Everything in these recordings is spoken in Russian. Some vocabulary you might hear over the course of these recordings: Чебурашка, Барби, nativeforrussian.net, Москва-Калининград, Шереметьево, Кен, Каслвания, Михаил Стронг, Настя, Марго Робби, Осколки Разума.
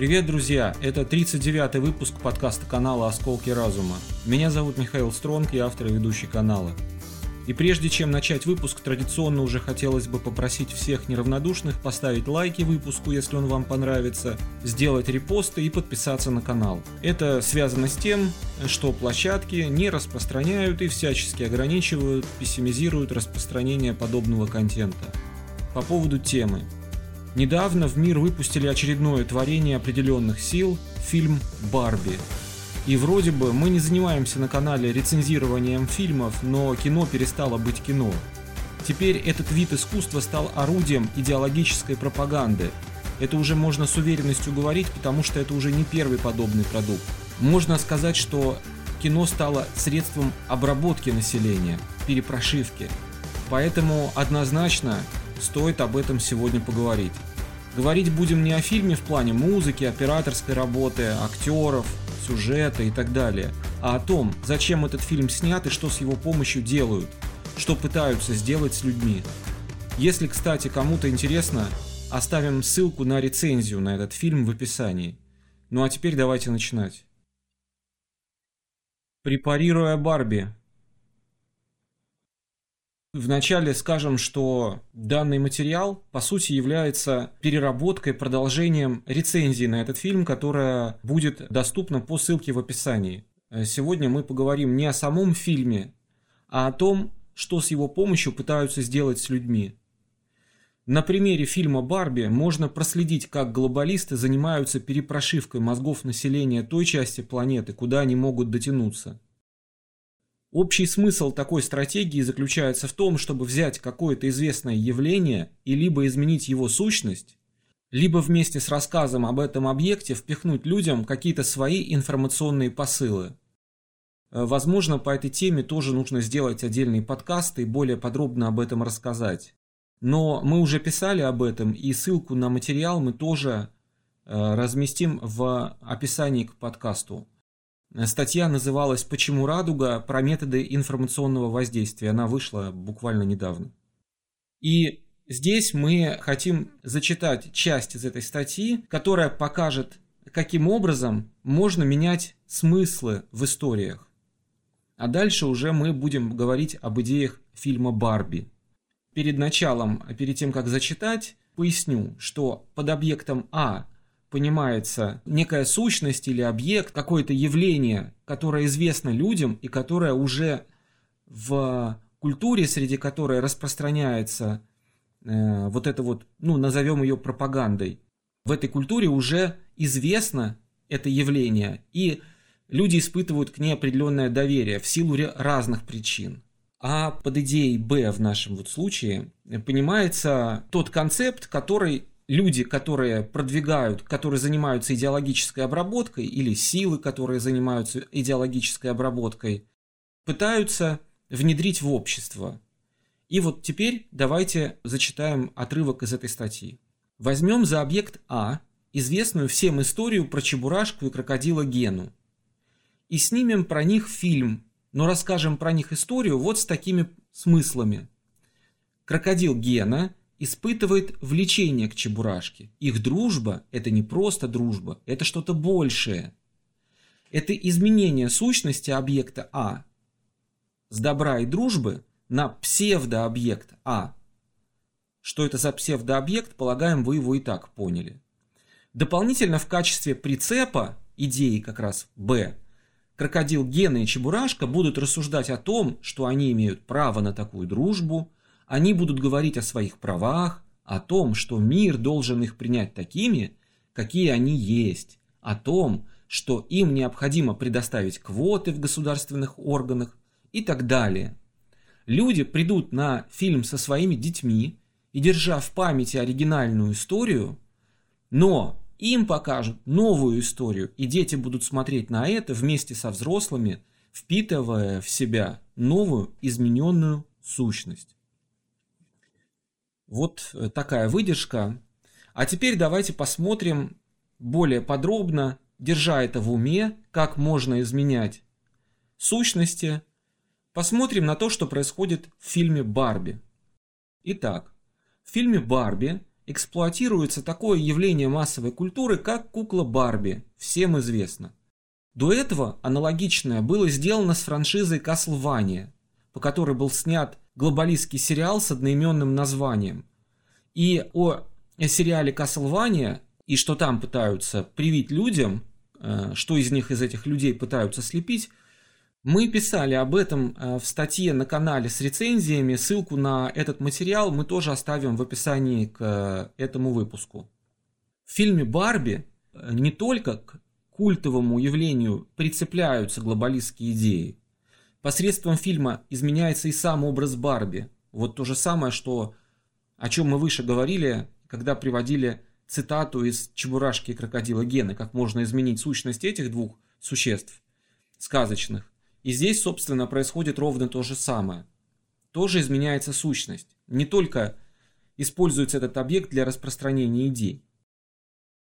Привет, друзья! Это 39-й выпуск подкаста канала «Осколки Разума». Меня зовут Михаил Стронг, я автор и ведущий канала. И прежде чем начать выпуск, традиционно уже хотелось бы попросить всех неравнодушных поставить лайки выпуску, если он вам понравится, сделать репосты и подписаться на канал. Это связано с тем, что площадки не распространяют и всячески ограничивают, пессимизируют распространение подобного контента. По поводу темы. Недавно в мир выпустили очередное творение определенных сил – фильм «Барби». И вроде бы мы не занимаемся на канале рецензированием фильмов, но кино перестало быть кино. Теперь этот вид искусства стал орудием идеологической пропаганды. Это уже можно с уверенностью говорить, потому что это уже не первый подобный продукт. Можно сказать, что кино стало средством обработки населения, перепрошивки. Поэтому однозначно стоит об этом сегодня поговорить. Говорить будем не о фильме в плане музыки, операторской работы, актеров, сюжета и так далее, а о том, зачем этот фильм снят и что с его помощью делают, что пытаются сделать с людьми. Если, кстати, кому-то интересно, оставим ссылку на рецензию на этот фильм в описании. Ну а теперь давайте начинать. Препарируя Барби. Вначале скажем, что данный материал, по сути, является переработкой, продолжением рецензии на этот фильм, которая будет доступна по ссылке в описании. Сегодня мы поговорим не о самом фильме, а о том, что с его помощью пытаются сделать с людьми. На примере фильма «Барби» можно проследить, как глобалисты занимаются перепрошивкой мозгов населения той части планеты, куда они могут дотянуться. Общий смысл такой стратегии заключается в том, чтобы взять какое-то известное явление и либо изменить его сущность, либо вместе с рассказом об этом объекте впихнуть людям какие-то свои информационные посылы. Возможно, по этой теме тоже нужно сделать отдельный подкаст и более подробно об этом рассказать. Но мы уже писали об этом, и ссылку на материал мы тоже разместим в описании к подкасту. Статья называлась «Почему радуга?» про методы информационного воздействия. Она вышла буквально недавно. И здесь мы хотим зачитать часть из этой статьи, которая покажет, каким образом можно менять смыслы в историях. А дальше уже мы будем говорить об идеях фильма «Барби». Перед тем, как зачитать, поясню, что под объектом «А» понимается некая сущность или объект, какое-то явление, которое известно людям и которое уже в культуре, среди которой распространяется назовем ее пропагандой. В этой культуре уже известно это явление, и люди испытывают к ней определенное доверие в силу разных причин. А под идеей «Б» в нашем случае понимается тот концепт, который люди, которые продвигают, которые занимаются идеологической обработкой, или силы, которые занимаются идеологической обработкой, пытаются внедрить в общество. И вот теперь давайте зачитаем отрывок из этой статьи. Возьмем за объект А известную всем историю про Чебурашку и крокодила Гену. И снимем про них фильм, но расскажем про них историю вот с такими смыслами. Крокодил Гена испытывает влечение к Чебурашке. Их дружба – это не просто дружба, это что-то большее. Это изменение сущности объекта А с добра и дружбы на псевдообъект А. Что это за псевдообъект, полагаем, вы его и так поняли. Дополнительно в качестве прицепа идеи как раз Б крокодил Гена и Чебурашка будут рассуждать о том, что они имеют право на такую дружбу. Они будут говорить о своих правах, о том, что мир должен их принять такими, какие они есть, о том, что им необходимо предоставить квоты в государственных органах и так далее. Люди придут на фильм со своими детьми и, держа в памяти оригинальную историю, но им покажут новую историю, и дети будут смотреть на это вместе со взрослыми, впитывая в себя новую измененную сущность. Вот такая выдержка. А теперь давайте посмотрим более подробно, держа это в уме, как можно изменять сущности. Посмотрим на то, что происходит в фильме «Барби». Итак, в фильме «Барби» эксплуатируется такое явление массовой культуры, как кукла Барби, всем известно. До этого аналогичное было сделано с франшизой «Каслвания», по которой был снят глобалистский сериал с одноименным названием. И о сериале «Каслвания» и что там пытаются привить людям, что из этих людей пытаются слепить, мы писали об этом в статье на канале с рецензиями. Ссылку на этот материал мы тоже оставим в описании к этому выпуску. В фильме «Барби» не только к культовому явлению прицепляются глобалистские идеи. Посредством фильма изменяется и сам образ Барби. Вот то же самое, о чем мы выше говорили, когда приводили цитату из «Чебурашки и крокодила Гены», как можно изменить сущность этих двух существ сказочных. И здесь, собственно, происходит ровно то же самое. Тоже изменяется сущность. Не только используется этот объект для распространения идей.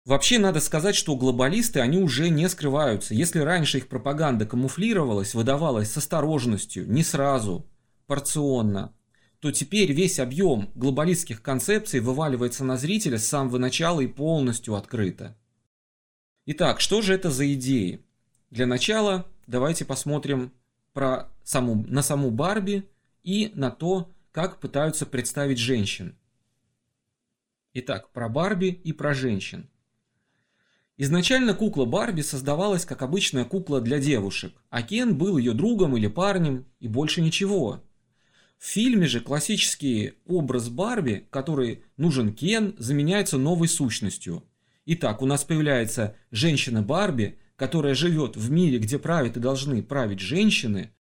Вообще, надо сказать, что глобалисты, они уже не скрываются. Если раньше их пропаганда камуфлировалась, выдавалась с осторожностью, не сразу, порционно, то теперь весь объем глобалистских концепций вываливается на зрителя с самого начала и полностью открыто. Итак, что же это за идеи? Для начала давайте посмотрим на саму Барби и на то, как пытаются представить женщин. Итак, про Барби и про женщин. Изначально кукла Барби создавалась как обычная кукла для девушек, а Кен был ее другом или парнем, и больше ничего. В фильме же классический образ Барби, который нужен Кен, заменяется новой сущностью. Итак, у нас появляется женщина Барби, которая живет в мире, где правят и должны править женщины,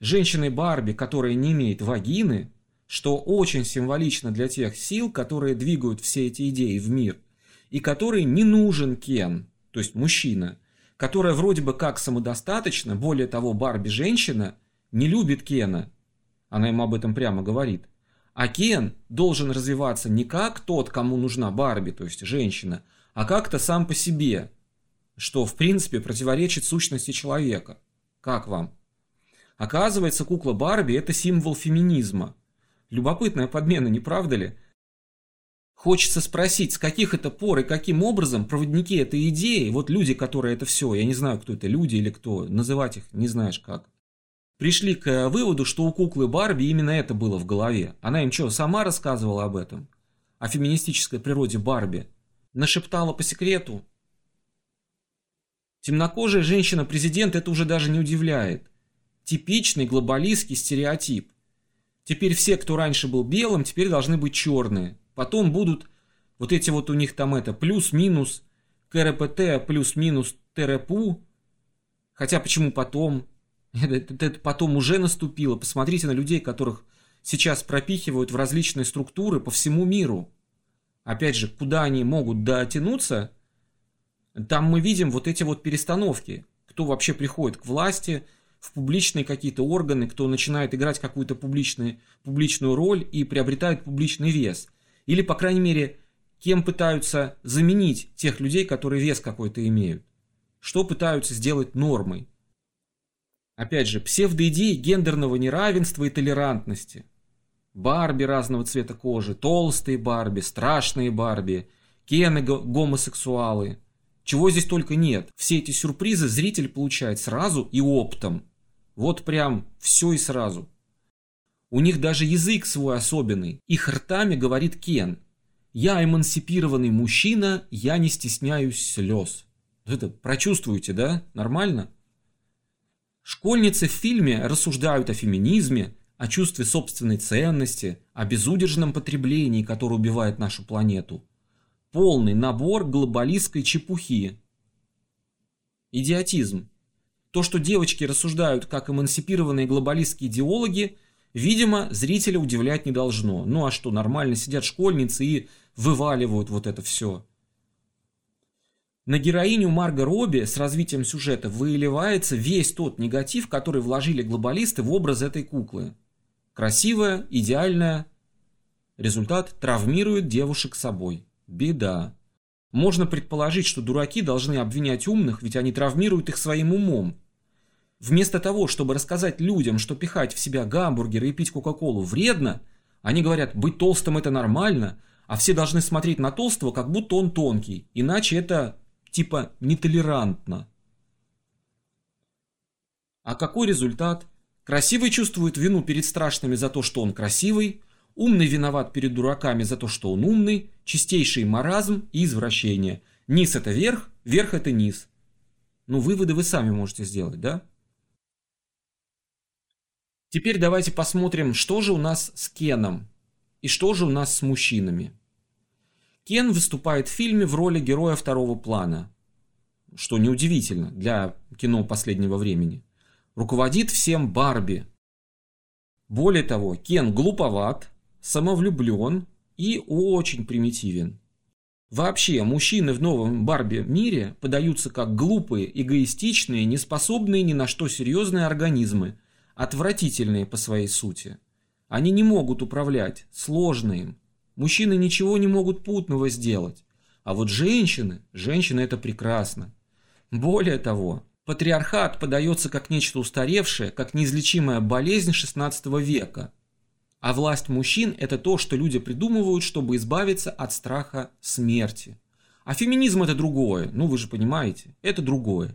женщиной Барби, которая не имеет вагины, что очень символично для тех сил, которые двигают все эти идеи в мир, и которой не нужен Кен, то есть мужчина, которая вроде бы как самодостаточна, более того, Барби-женщина не любит Кена, она им об этом прямо говорит, а Кен должен развиваться не как тот, кому нужна Барби, то есть женщина, а как-то сам по себе, что, в принципе, противоречит сущности человека. Как вам? Оказывается, кукла Барби – это символ феминизма. Любопытная подмена, не правда ли? Хочется спросить, с каких это пор и каким образом проводники этой идеи, вот люди, которые это все, я не знаю, кто это, люди или кто, называть их не знаешь как, пришли к выводу, что у куклы Барби именно это было в голове. Она им что, сама рассказывала об этом? О феминистической природе Барби? Нашептала по секрету? Темнокожая женщина-президент это уже даже не удивляет. Типичный глобалистский стереотип. Теперь все, кто раньше был белым, теперь должны быть черные. Потом будут вот эти вот у них там это плюс-минус КРПТ, плюс-минус ТРПУ. Хотя почему потом? Это потом уже наступило. Посмотрите на людей, которых сейчас пропихивают в различные структуры по всему миру. Опять же, куда они могут дотянуться? Там мы видим вот эти вот перестановки, кто вообще приходит к власти, в публичные какие-то органы, кто начинает играть какую-то публичную роль и приобретает публичный вес. Или, по крайней мере, кем пытаются заменить тех людей, которые вес какой-то имеют. Что пытаются сделать нормой. Опять же, псевдоидеи гендерного неравенства и толерантности. Барби разного цвета кожи, толстые Барби, страшные Барби, Кены гомосексуалы. Чего здесь только нет. Все эти сюрпризы зритель получает сразу и оптом. Вот прям все и сразу. У них даже язык свой особенный. Их ртами говорит Кен. «Я эмансипированный мужчина, я не стесняюсь слез». Это прочувствуете, да? Нормально? Школьницы в фильме рассуждают о феминизме, о чувстве собственной ценности, о безудержном потреблении, которое убивает нашу планету. Полный набор глобалистской чепухи. Идиотизм. То, что девочки рассуждают как эмансипированные глобалистские идеологи, видимо, зрителя удивлять не должно. Ну а что, нормально сидят школьницы и вываливают вот это все. На героиню Марго Робби с развитием сюжета выливается весь тот негатив, который вложили глобалисты в образ этой куклы. Красивая, идеальная. Результат травмирует девушек собой. Беда. Можно предположить, что дураки должны обвинять умных, ведь они травмируют их своим умом. Вместо того, чтобы рассказать людям, что пихать в себя гамбургеры и пить кока-колу вредно, они говорят, быть толстым это нормально, А все должны смотреть на толстого, как будто он тонкий. Иначе это типа нетолерантно. А какой результат? Красивый чувствует вину перед страшными за то, что он красивый. Умный виноват перед дураками за то, что он умный. Чистейший маразм и извращение. Низ – это верх, верх – это низ. Ну, выводы вы сами можете сделать, да? Теперь давайте посмотрим, что же у нас с Кеном и что же у нас с мужчинами. Кен выступает в фильме в роли героя второго плана, что неудивительно для кино последнего времени. Руководит всем Барби. Более того, Кен глуповат, самовлюблен и очень примитивен. Вообще, мужчины в новом Барби мире подаются как глупые, эгоистичные, неспособные ни на что серьезные организмы, отвратительные по своей сути. Они не могут управлять, сложно им. Мужчины ничего не могут путного сделать. А вот женщины это прекрасно. Более того, патриархат подается как нечто устаревшее, как неизлечимая болезнь XVI века. А власть мужчин – это то, что люди придумывают, чтобы избавиться от страха смерти. А феминизм – это другое, ну вы же понимаете, это другое.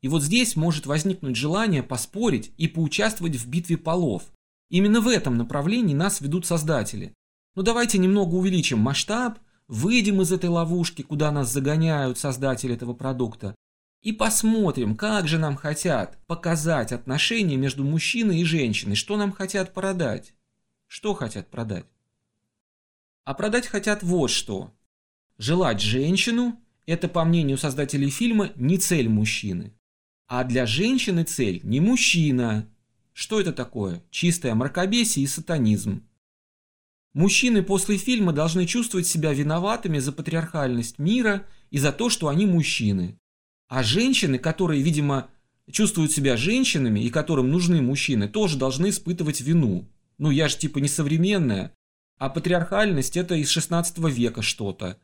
И вот здесь может возникнуть желание поспорить и поучаствовать в битве полов. Именно в этом направлении нас ведут создатели. Но давайте немного увеличим масштаб, выйдем из этой ловушки, куда нас загоняют создатели этого продукта. И посмотрим, как же нам хотят показать отношения между мужчиной и женщиной, что нам хотят продать. Что хотят продать? А продать хотят вот что. Желать женщину – это, по мнению создателей фильма, не цель мужчины. А для женщины цель не мужчина. Что это такое? Чистое мракобесие и сатанизм. Мужчины после фильма должны чувствовать себя виноватыми за патриархальность мира и за то, что они мужчины. А женщины, которые, видимо, чувствуют себя женщинами и которым нужны мужчины, тоже должны испытывать вину. Ну, я же типа не современная, а патриархальность это из 16 века что-то.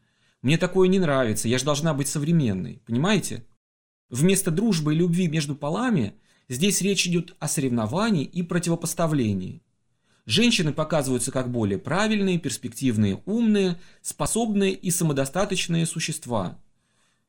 Мне такое не нравится, я же должна быть современной, понимаете? Вместо дружбы и любви между полами здесь речь идет о соревновании и противопоставлении. Женщины показываются как более правильные, перспективные, умные, способные и самодостаточные существа.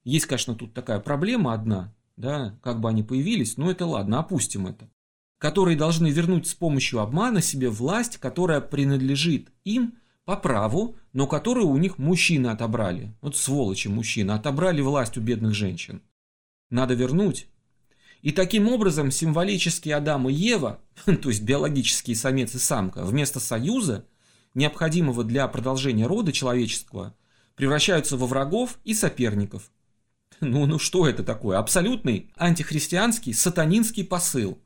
Есть, конечно, тут такая проблема одна, да, как бы они появились, но это ладно, опустим это. Которые должны вернуть с помощью обмана себе власть, которая принадлежит им по праву, но которую у них мужчины отобрали. Вот сволочи мужчины, отобрали власть у бедных женщин. Надо вернуть. И таким образом символически Адам и Ева, то есть биологические самец и самка, вместо союза, необходимого для продолжения рода человеческого, превращаются во врагов и соперников. Ну что это такое? Абсолютный антихристианский сатанинский посыл.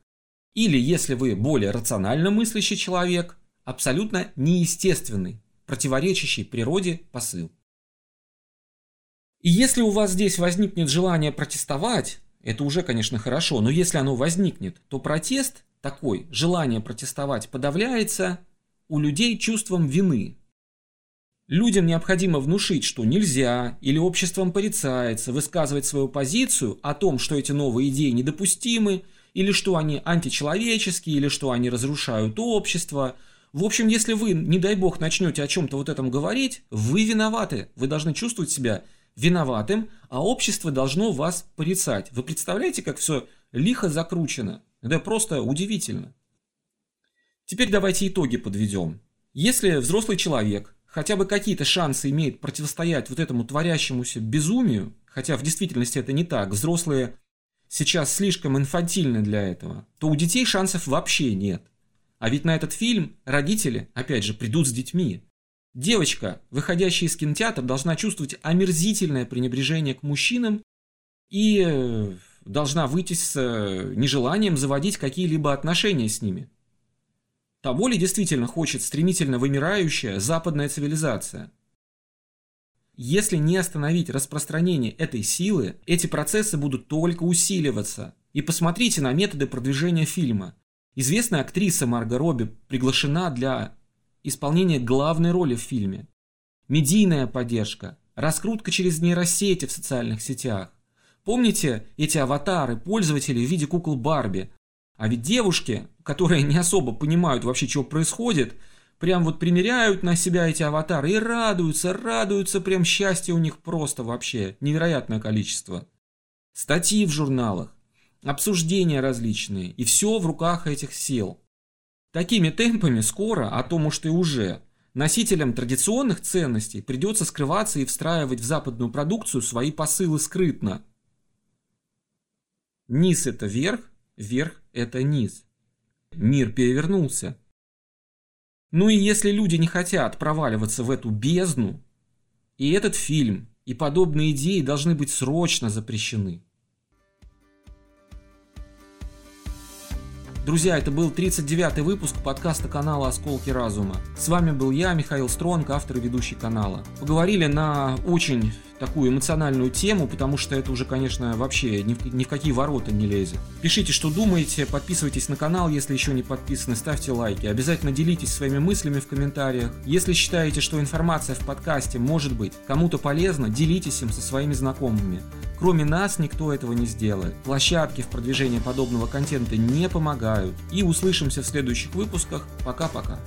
Или, если вы более рационально мыслящий человек, абсолютно неестественный, противоречащий природе посыл. И если у вас здесь возникнет желание протестовать, это уже, конечно, хорошо, но если оно возникнет, то протест такой, желание протестовать подавляется у людей чувством вины. Людям необходимо внушить, что нельзя, или обществом порицается, высказывать свою позицию о том, что эти новые идеи недопустимы, или что они античеловеческие, или что они разрушают общество. В общем, если вы, не дай бог, начнете о чем-то вот этом говорить, вы виноваты, вы должны чувствовать себя виноватым, а общество должно вас порицать. Вы представляете, как все лихо закручено? Это просто удивительно. Теперь давайте итоги подведем. Если взрослый человек хотя бы какие-то шансы имеет противостоять вот этому творящемуся безумию, хотя в действительности это не так, взрослые сейчас слишком инфантильны для этого, то у детей шансов вообще нет. А ведь на этот фильм родители, опять же, придут с детьми. Девочка, выходящая из кинотеатра, должна чувствовать омерзительное пренебрежение к мужчинам и должна выйти с нежеланием заводить какие-либо отношения с ними. Того ли действительно хочет стремительно вымирающая западная цивилизация? Если не остановить распространение этой силы, эти процессы будут только усиливаться. И посмотрите на методы продвижения фильма. Известная актриса Марго Робби приглашена для исполнения главной роли в фильме. Медийная поддержка, раскрутка через нейросети в социальных сетях. Помните эти аватары пользователей в виде кукол Барби? А ведь девушки, которые не особо понимают вообще, что происходит, прям вот примеряют на себя эти аватары и радуются, прям счастье у них просто вообще невероятное количество. Статьи в журналах, обсуждения различные, и все в руках этих сил. Такими темпами скоро, а то может и уже, носителям традиционных ценностей придется скрываться и встраивать в западную продукцию свои посылы скрытно. Низ – это верх, верх – это низ. Мир перевернулся. Ну и если люди не хотят проваливаться в эту бездну, и этот фильм, и подобные идеи должны быть срочно запрещены. Друзья, это был 39-й выпуск подкаста канала «Осколки разума». С вами был я, Михаил Стронг, автор и ведущий канала. Поговорили на очень такую эмоциональную тему, потому что это уже, конечно, вообще ни в какие ворота не лезет. Пишите, что думаете, подписывайтесь на канал, если еще не подписаны, ставьте лайки. Обязательно делитесь своими мыслями в комментариях. Если считаете, что информация в подкасте может быть кому-то полезна, делитесь им со своими знакомыми. Кроме нас никто этого не сделает. Площадки в продвижении подобного контента не помогают. И услышимся в следующих выпусках. Пока-пока.